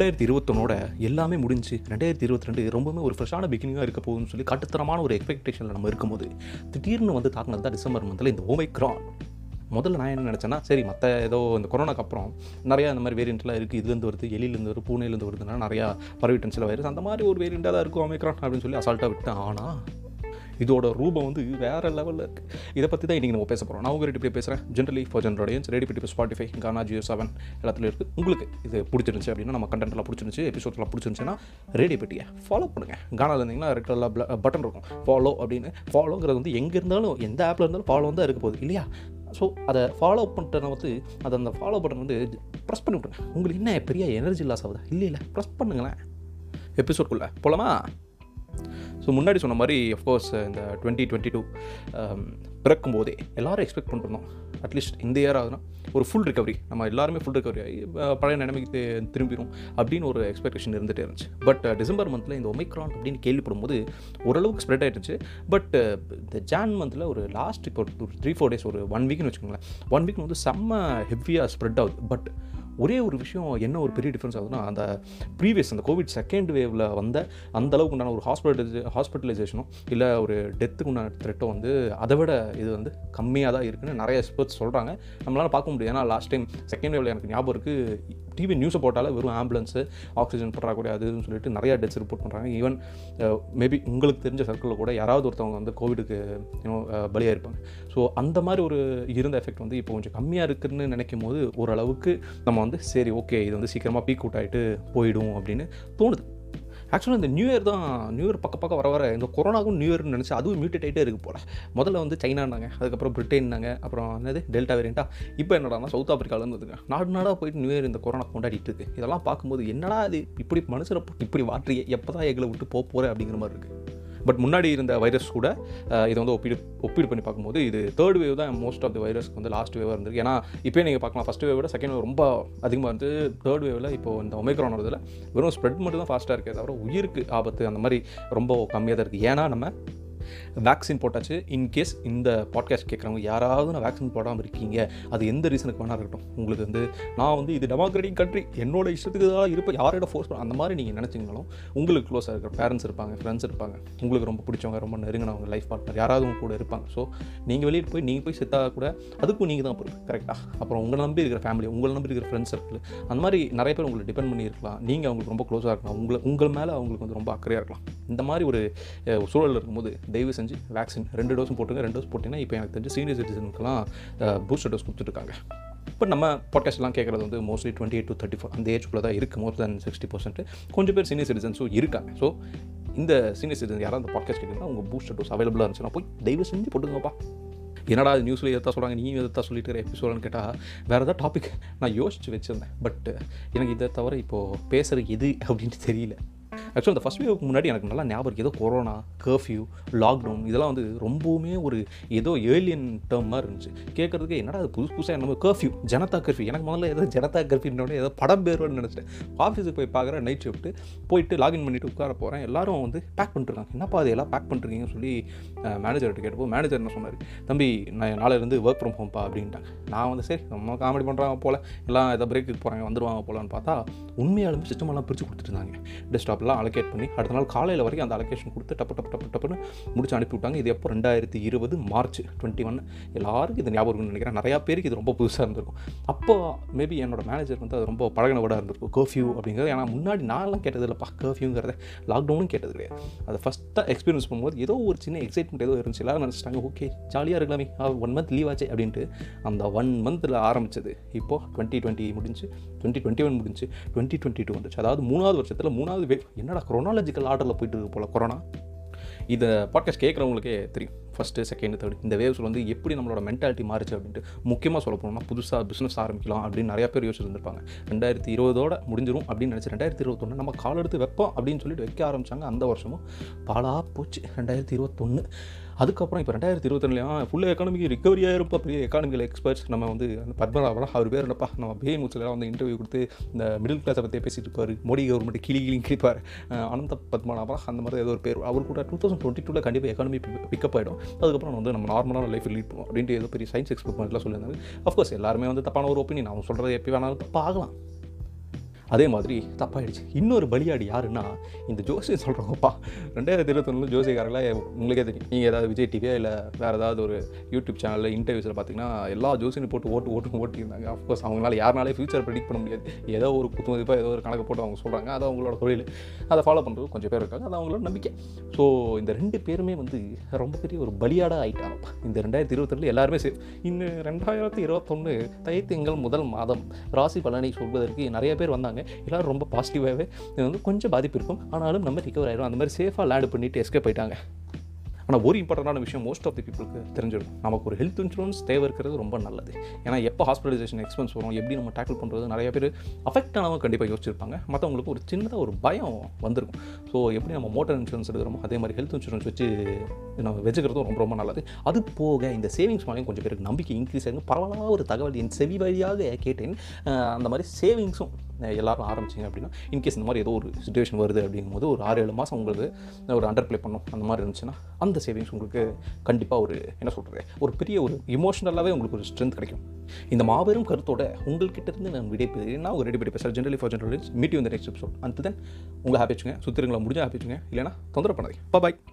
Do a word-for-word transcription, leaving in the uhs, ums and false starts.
ரெண்டாயிரத்தி இருபத்தொன்னோட எல்லாமே முடிஞ்சு ரெண்டாயிரத்தி இருபத்தி ரெண்டு ரொம்பவுமே ஒரு ஃப்ரெஷ்ஷான பிகினிங்காக இருக்க போகுதுன்னு சொல்லி கட்டுத்தரமான ஒரு எக்ஸ்பெக்டேஷனில் நம்ம இருக்கும்போது திடீர்னு வந்து தாக்குனது தான் டிசம்பர் மந்தில் இந்த ஓமைக்ரான். முதல்ல நான் என்ன நினச்சேன்னா, சரி மற்ற ஏதோ இந்த கொரோனாக்கு அப்புறம் நிறையா இந்த மாதிரி வேரியண்ட்லாம் இருக்குது, இதுலேருந்து வருது, எலியிலேருந்து வருது, பூனையிலேருந்து வருதுன்னா நிறையா பரவிட்டன் சில வைரஸ் அந்த மாதிரி ஒரு வேரியண்ட்டாக தான் இருக்கும் ஒமைக்ரான் அப்படின்னு சொல்லி அசால்ட்டாக விட்டேன். ஆனால் இதோட ரூபம் வந்து வேறு லெவலில் இருக்குது. இதை பற்றி தான் இன்றைக்கி நம்ம பேச போகிறோம். நான் உங்கள் ரேடி இப்படி பேசுகிறேன். ஜென்ரலி ஃபார் ஜென்ரல் ஆடியன்ஸ் ரேடி பட்டி ஸ்பாட்டிஃபை கானா ஜியோ செவன் எல்லாத்துலையும் இருக்குது. உங்களுக்கு இது பிடிச்சிருந்துச்சு அப்படின்னா, நம்ம கண்டென்ட்லாம் பிடிச்சிருந்துச்சு, எபிசோட்லாம் பிடிச்சிருந்துச்சுன்னா ரேடி பட்டியை ஃபாலோ பண்ணுங்கள். கானாவில் இருந்தீங்கன்னா ரெட்டெல்லாம் பட்டன் இருக்கும் ஃபாலோ அப்படின்னு. ஃபாலோங்கிறது வந்து எங்கே இருந்தாலும் எந்த ஆப்பில் இருந்தாலும் ஃபாலோ தான் இருக்க போகுது இல்லையா? ஸோ அதை ஃபாலோ பண்ணிட்டேன்னா வந்து அதை அந்த ஃபாலோ பட்டன் வந்து ப்ரெஸ் பண்ணி விட்ருங்க. உங்களுக்கு என்ன பெரிய எனர்ஜி லாஸ் ஆகுது இல்லை இல்லை ப்ரெஸ் பண்ணுங்களேன். எபிசோட்குள்ளே போகலாமா? ஸோ முன்னாடி சொன்ன மாதிரி அஃப்கோர்ஸ் இந்த டுவெண்ட்டி டுவெண்ட்டி டூ பிறக்கும் போதே எல்லோரும் எக்ஸ்பெக்ட் பண்ணிருந்தோம் அட்லீஸ்ட் இந்த இயர் ஆகுதுன்னா ஒரு ஃபுல் ரிகவரி, நம்ம எல்லாருமே ஃபுல் ரிகவரி ஆகி பழைய நிலைமைக்கு திரும்பிடும் அப்படின்னு ஒரு எக்ஸ்பெக்டேஷன் இருந்துகிட்டே இருந்துச்சு. பட் டிசம்பர் மந்தில் இந்த ஒமைக்ரான் அப்படின்னு கேள்விப்படும் போது ஓரளவுக்கு ஸ்ப்ரெட் ஆகிடுச்சு. பட் இந்த ஜான் மந்தில் ஒரு லாஸ்ட் இப்போ ஒரு த்ரீ ஃபோர் டேஸ் ஒரு ஒன் வீக்னு வச்சுக்கோங்களேன், ஒன் வீக் வந்து செம்ம ஹெவியாக ஸ்ப்ரெட் ஆகுது. பட் ஒரே ஒரு விஷயம் என்ன ஒரு பெரிய டிஃப்ரென்ஸ் ஆகுதுன்னா, அந்த ப்ரீவியஸ் அந்த கோவிட் செகண்ட் வேவில் வந்த அந்தளவுக்கு உண்டான ஒரு ஹாஸ்பிட்டலைசே ஹாஸ்பிட்டலைசேஷனும் இல்லை ஒரு டெத்துக்கு உண்டான த்ரெட்டோ வந்து அதை விட இது வந்து கம்மியாக தான் இருக்குன்னு நிறைய எக்ஸ்பர்ட்ஸ் சொல்கிறாங்க. நம்மளால் பார்க்க முடியாது. ஏன்னா லாஸ்ட் டைம் செகண்ட் வேவில் எனக்கு ஞாபகம் இருக்குது, டிவி நியூஸை போட்டால் வெறும் ஆம்புலன்ஸு ஆக்சிஜன் போடக்கூடிய அதுன்னு சொல்லிட்டு நிறையா டெத்ஸ் ரிப்போர்ட் பண்ணுறாங்க. ஈவன் மேபி உங்களுக்கு தெரிஞ்ச சர்க்கிளில் கூட யாராவது ஒருத்தவங்க வந்து கோவிடுக்கு இன்னும் பலியாக இருப்பாங்க. ஸோ அந்த மாதிரி ஒரு இருந்த எஃபெக்ட் வந்து இப்போ கொஞ்சம் கம்மியாக இருக்குதுன்னு நினைக்கும் போது ஓரளவுக்கு நம்ம வந்து சரி ஓகே இது வந்து சீக்கிரமாக பீக் அவுட் ஆகிட்டு போயிடும் அப்படின்னு தோணுது. ஆக்சுவலாக இந்த நியூ இயர் தான் நியூ இயர் பக்க பக்கம் வர வர இந்த கொரோனாவும் நியூ இயர்னு நினச்சி அதுவும் மியூட்டேட் ஆகிட்டே இருக்குது போல். முதல்ல வந்து சைனானாங்க, அதுக்கப்புறம் பிரிட்டன்னாங்க, அப்புறம் என்னது டெல்டா வேரியண்ட்டா, இப்போ என்னடானா சவுத் ஆப்பிரிக்காவிலேருந்து வந்துருக்காங்க. நாடு நாடாக போயிட்டு நியூ இயர் இந்த கொரோனா கொண்டாடிட்டு இருக்குது. இதெல்லாம் பார்க்கும்போது என்னடா இது இப்படி மனுஷரை இப்படி வாற்றியே எப்போ தான் எங்களை விட்டு போக போகிறேன் அப்படிங்கிற மாதிரி இருக்குது. பட் முன்னாடி இருந்த வைரஸ் கூட இதை வந்து ஒப்பீடு ஒப்பீடு பண்ணி பார்க்கும்போது இது தேர்ட் வேவ் தான் மோஸ்ட் ஆஃப் த வைரஸ்க்கு வந்து லாஸ்ட் வேவாக இருந்திருக்கு. ஏன்னா இப்போ நீங்கள் பார்க்கலாம் ஃபஸ்ட் வேவோட செகண்ட் வேவ் ரொம்ப அதிகமாக இருந்து, தேர்ட் வேவில் இப்போ இந்த ஒமைக்ரான் வரதில் வெறும் ஸ்ப்ரெட் மட்டும் தான் ஃபாஸ்ட்டாக இருக்குது, தவிர உயிருக்கு ஆபத்து அந்த மாதிரி ரொம்ப கம்மியாக தான் இருக்குது. ஏன்னா நம்ம வேக்சின் போட்டாச்சு. இன்கேஸ் இந்த பாட்காஸ்ட் கேட்குறவங்க யாராவது நான் வேக்சின் போடாமல் இருக்கீங்க, அது எந்த ரீசனுக்கு வேணா இருக்கட்டும், உங்களுக்கு வந்து நான் வந்து இது டெமோக்ராட்டிக் கண்ட்ரி என்னோட இஷ்டத்துக்கு தான் இருப்பேன் யாரோட ஃபோர்ஸ் பண்ண அந்த மாதிரி நீங்கள் நினச்சிங்கனாலும், உங்களுக்கு க்ளோஸாக இருக்கிற பேரண்ட்ஸ் இருப்பாங்க, ஃப்ரெண்ட்ஸ் இருப்பாங்க, உங்களுக்கு ரொம்ப பிடிச்சவங்க, ரொம்ப நெருங்கினவங்க, லைஃப் பார்ட்னர் யாராவது உங்க கூட இருப்பாங்க. ஸோ நீங்கள் வெளியே போய் நீங்கள் போய் செத்தாக கூட அதுக்கும் நீங்கள் தான் போகிறீங்க கரெக்டாக. அப்புறம் உங்களை நம்பி இருக்கிற ஃபேமிலி, உங்களை நம்பி இருக்கிற ஃப்ரெண்ட்ஸ் சர்க்கிள் அந்த மாதிரி நிறைய பேர் உங்களுக்கு டிபெண்ட் பண்ணியிருக்கலாம். நீங்கள் அவங்களுக்கு ரொம்ப க்ளோஸாக இருக்கலாம், உங்களை உங்கள் மேலே அவங்களுக்கு வந்து ரொம்ப அக்கறையாக இருக்கலாம். இந்த மாதிரி ஒரு சூழல் இருக்கும்போது தயவு செஞ்சு வேக்சின் ரெண்டு டோஸும் போட்டுங்க. ரெண்டு டோஸ் போட்டிங்கன்னா இப்போ எனக்கு தெரிஞ்சு சீனியர் சிட்டிசனுக்குலாம் பூஸ்டர் டோஸ் கொடுத்துருக்காங்க. இப்போ நம்ம பாட்காஸ்ட்லாம் கேட்குறது வந்து mostly twenty eight to thirty four அந்த ஏஜ்குள்ளே தான் இருக்குது. மோர் தேன் சிக்ஸ்டி பர்சன்ட் கொஞ்சம் பேர் சீனியர் சிட்டிசன்ஸும் இருக்காங்க. ஸோ இந்த சீனியர் சிட்டிசன் யாராவது அந்த பாட்காஸ்ட் கேட்குறீங்கன்னா உங்கள் பூஸ்டர் டோஸ் அவைலபிளாக இருந்துச்சுன்னா போய் தயவு செஞ்சு போட்டுங்கப்பா. என்னடா அது நியூஸில் எதாவது சொல்கிறாங்க, நீ எதாவது சொல்லிட்டு இருக்கிற எபிசோடன்னு கேட்டால் வேறு ஏதாவது டாபிக் நான் யோசித்து வச்சுருந்தேன். பட் எனக்கு இதை தவிர இப்போது பேசுகிற எது அப்படின்ட்டு தெரியல. ஆக்சுவலாக இந்த ஃபஸ்ட் வீவுக்கு முன்னாடி எனக்கு நல்லா ஞாபகம் இருக்குது, ஏதோ கொரோனா, கர்ஃப்யூ, லாக்டவுன் இதெல்லாம் வந்து ரொம்பவுமே ஒரு ஏதோ ஏலியன் டேர்ம் மாதிரி இருந்துச்சு கேட்குறதுக்கு. என்னடா அது புதுசு புதுசாக என்னமோ கர்ஃப்யூ, ஜனதா கர்ஃப்யூ. எனக்கு முதல்ல ஏதோ ஜனதா கர்ஃப்யூன்னோட ஏதோ படம் பேர்வேன்னு நினச்சிட்டேன். ஆஃபீஸுக்கு போய் பார்க்குறேன், நைட் ஷிஃப்ட்டு போயிட்டு லாகின் பண்ணிவிட்டு உட்கார போகிறேன், எல்லாரும் வந்து பேக் பண்ணிட்டுருக்காங்க. என்னப்பா அது எல்லாம் பேக் பண்ணிட்டுருக்கீங்கன்னு சொல்லி மேனேஜர்கிட்ட கேட்டப்போ மேனேஜர் என்ன சொன்னார், தம்பி நான் நாளையிலேருந்து ஒர்க் ஃப்ரம் ஹோம்பா அப்படின்ட்டாங்க. நான் வந்து சரி நம்ம காமெடி பண்ணுறாங்க போல், எல்லாம் ஏதோ பிரேக்குக்கு போகிறாங்க வந்துடுவாங்க போகலான்னு பார்த்தா உண்மையாலுமே சிஸ்டமெல்லாம் பிரித்து கொடுத்துருந்தாங்க. டெஸ்க்டாப்பில் அலோகேட் பண்ணி அடுத்த நாள் காலையில் வரைக்கும் அந்த அலோகேஷன் கொடுத்து டப்பு டப்பு டப்பு டப்புன்னு முடிச்சு அனுப்பிவிட்டாங்க. இது எப்போ ரெண்டாயிரத்தி இருபது மார்ச் டுவெண்ட்டி ஒன் எல்லாருக்கும் இது ஞாபகம் இருக்குன்னு நினைக்கிறேன். நிறையா பேருக்கு இது ரொம்ப புதுசாக இருந்திருக்கும். அப்போ மேபி என்னோட மேனேஜர் வந்து அது ரொம்ப பழகினவடாக இருந்திருக்கும் கர்ஃப்யூ அப்படிங்கிறது. ஏன்னா முன்னாடி நான்லாம் கேட்டது இல்லைப்பா கர்ஃப்யூங்கிறத, லாக்டவுனும் கேட்டது கிடையாது. அதை ஃபஸ்ட்டாக எக்ஸ்பீரியன்ஸ் பண்ணும்போது ஏதோ ஒரு சின்ன எக்ஸைட்மெண்ட் ஏதோ இருந்துச்சு. எல்லாரும் நினச்சிட்டாங்க ஓகே ஜாலியாக இருக்கலாமே, ஒன் மந்த் லீவ் ஆச்சு அப்படின்ட்டு. அந்த ஒன் மந்தில் ஆரம்பித்தது இப்போது டுவெண்ட்டி டுவெண்ட்டி முடிஞ்சு, டுவெண்ட்டி டுவெண்ட்டி ஒன் முடிஞ்சு, டுவெண்ட்டி டுவெண்ட்டி டூ வந்துச்சு. அதாவது மூணாவது வருஷத்தில் மூணாவது வேவ். என்னடா குரோனாலஜிக்கல் ஆர்டரில் போய்ட்டு இருக்கு போல் கொரோனா. இதை பாட்காஸ்ட் கேட்குறவங்களுக்கே தெரியும் ஃபஸ்ட்டு செகண்ட் தேர்ட் இந்த வேவ்ஸில் வந்து எப்படி நம்மளோட மென்டாலிட்டி மாறிச்சு அப்படின்ட்டு. முக்கியமாக சொல்ல போனோம்னா புதுசாக பிஸ்னஸ் ஆரம்பிக்கலாம் அப்படின்னு நிறையா பேர் யோசிச்சிருந்துருப்பாங்க. ரெண்டாயிரத்தி இருபதோட முடிஞ்சிடும் அப்படின்னு நினச்சி ரெண்டாயிரத்தி இருபத்தொன்று நம்ம காலெடுத்து வைப்போம் அப்படின்னு சொல்லிட்டு வைக்க ஆரம்பித்தாங்க. அந்த வருஷமும் பாலாக போச்சு ரெண்டாயிரத்தி இருபத்தொன்று. அதுக்கப்புறம் இப்போ ரெண்டாயிரத்தி இருபத்தொன்னுலையும் ஃபுல்லாக எக்கானமிக்கு ரிகவரியாக இருப்போம். பெரிய எக்கானமிக்கல் எக்ஸ்பர்ட்ஸ் நம்ம வந்து பத்மநாபன் அவர் பேர் என்னப்பா நம்ம பேய் மூச்சிலாம் வந்து இன்டர்வியூ கொடுத்து இந்த மிடில் கிளாஸை பற்றியே பேசிட்டு இருப்பார். மோடி கவர்மெண்ட் கிளி கிளி கிழிப்பார் அனந்த பத்மநாபன் அந்த மாதிரி ஏதோ ஒரு பேர். அவர் கூட டூ தௌசண்ட் டுவெண்ட்டி டூவில் கண்டிப்பாக எக்கானமி பிக்கப் ஆகிடும், அதுக்கப்புறம் வந்து நம்ம நார்மலான லைஃப் லீட் பண்ணுவோம் அப்படின்ட்டு ஏதோ பெரிய சயின்ஸ் எக்ஸ்பர்ட்லாம் சொல்லியிருந்தாங்க. அஃப்கோர்ஸ் எல்லாருமே வந்து தப்பான ஒரு ஒப்பீனியன் அவங்க சொல்கிறது எப்படி வேணாலும் பார்க்கலாம். அதே மாதிரி தப்பாயிடுச்சு. இன்னொரு பலியாடு யாருன்னா இந்த ஜோசியை சொல்கிறோம்ப்பா. ரெண்டாயிரத்தி இருபத்தொன்னில் ஜோசியக்காரங்களா உங்களுக்கே தெரியும். நீங்கள் ஏதாவது விஜய் டிவியோ இல்லை வேறு ஏதாவது ஒரு யூடியூப் சேனலில் இன்டர்வியூஸில் பார்த்தீங்கன்னா எல்லா ஜோசியும் போட்டு ஓட்டு ஓட்டு ஓட்டியிருந்தாங்க. அஃப்கோர்ஸ் அவங்களால யாருனாலே ஃப்யூச்சர் ப்ரெடிக்ட் பண்ண முடியாது. ஏதோ ஒரு புத்து மதிப்பாக ஏதோ ஒரு கணக்கு போட்டு அவங்க சொல்கிறாங்க, அது அவங்களோட தொழில், அதை ஃபாலோ பண்ணுறது கொஞ்சம் பேர் இருக்காங்க, அது அவங்களோட நம்பிக்கை. ஸோ இந்த ரெண்டு பேருமே வந்து ரொம்ப பெரிய ஒரு பலியாடாக ஆகிட்டாங்கப்பா. இந்த ரெண்டாயிரத்தி இருபத்தொன்னில் எல்லாருமே சேஃப். இன்னும் ரெண்டாயிரத்தி இருபத்தொன்று தைத்திங்கள் முதல் மாதம் ராசி பலனை சொல்வதற்கு நிறைய பேர் வந்தாங்க. எல்லோரும் ரொம்ப பாசிட்டிவாகவே இது வந்து கொஞ்சம் பாதிப்பு இருக்கும், ஆனாலும் நம்ம ரிகவர் ஆகிடும். அந்த மாதிரி சேஃபாக லேண்ட் பண்ணிவிட்டு எஸ்கேப் ஆகிட்டாங்க. ஆனால் ஒரு இம்பார்ட்டண்டான விஷயம் மோஸ்ட் ஆஃப் தி பீப்புளுக்கு தெரிஞ்சிடும், நமக்கு ஒரு ஹெல்த் இன்சூரன்ஸ் தேவை இருக்கிறது ரொம்ப நல்லது. ஏன்னா எப்போ ஹாஸ்பிட்டலைசேஷன் எக்ஸ்பென்ஸ் வரும், எப்படி நம்ம டேக்கிள் பண்ணுறது, நிறைய பேர் அஃபெக்ட் ஆனவங்க கண்டிப்பாக யோசிச்சிருப்பாங்க. மற்றவங்களுக்கு ஒரு சின்னதாக ஒரு பயம் வந்திருக்கும். ஸோ எப்படி நம்ம மோட்டார் இன்சூரன்ஸ் எடுக்கிறோமோ அதே மாதிரி ஹெல்த் இன்சூரன்ஸ் வச்சு நம்ம வச்சுக்கிறதும் ரொம்ப ரொம்ப நல்லது. அது போக இந்த சேவிங்ஸ் மேலேயும் கொஞ்சம் பேருக்கு நம்பிக்கை இன்க்ரீஸ் ஆகும். பரவாயில்ல, ஒரு தகவல் என் செவி வழியாக கேட்டேன். அந்த மாதிரி சேவிங்ஸும் எல்லோரும் ஆரம்பிச்சிங்க அப்படின்னா, இன்கேஸ் இந்த மாதிரி ஏதோ ஒரு சுச்சுவேஷன் வருது அப்படிங்கும் போது ஒரு ஆறு ஏழு மாதம் உங்களுக்கு ஒரு அண்டர் ப்ளே பண்ணும் அந்த மாதிரி இருந்துச்சுன்னா அந்த சேவிங்ஸ் உங்களுக்கு கண்டிப்பாக ஒரு என்ன சொல்கிறது ஒரு பெரிய ஒரு இமோஷனலாகவே உங்களுக்கு ஒரு ஸ்ட்ரென்த் கிடைக்கும். இந்த மாபெரும் கருத்தோட உங்கள்கிட்ட இருந்து நான் விடைபெறுகிறேன். நான் ஒரு ரெடிபடி பேசுகிறேன். Generally for general meet you இந்த நெக்ஸ்ட் எபிசோட். அந்த தென் உங்களை ஹாப்பி வச்சுங்க, சுத்திரங்களை முடிஞ்சால் ஹாப்பி வச்சுங்க, இல்லைனா தொந்தரவு பண்ணாதீங்க. பாய்.